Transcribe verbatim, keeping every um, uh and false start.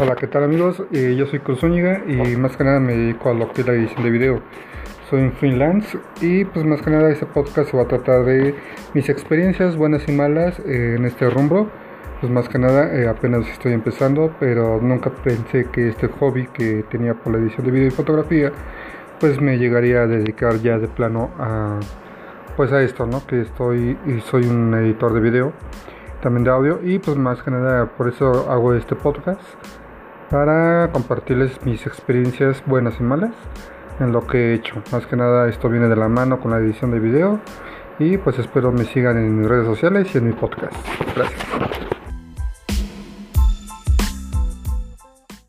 Hola, ¿qué tal amigos? Eh, yo soy Cruz Zúñiga y más que nada me dedico a lo que es la edición de video. Soy un freelance y pues más que nada este podcast se va a tratar de mis experiencias buenas y malas eh, en este rumbo. Pues más que nada eh, apenas estoy empezando, pero nunca pensé que este hobby que tenía por la edición de video y fotografía pues me llegaría a dedicar ya de plano a pues a esto, ¿no? Que estoy y soy un editor de video, también de audio, y pues más que nada por eso hago este podcast, para compartirles mis experiencias buenas y malas en lo que he hecho. Más que nada esto viene de la mano con la edición de video y pues espero me sigan en mis redes sociales y en mi podcast. Gracias.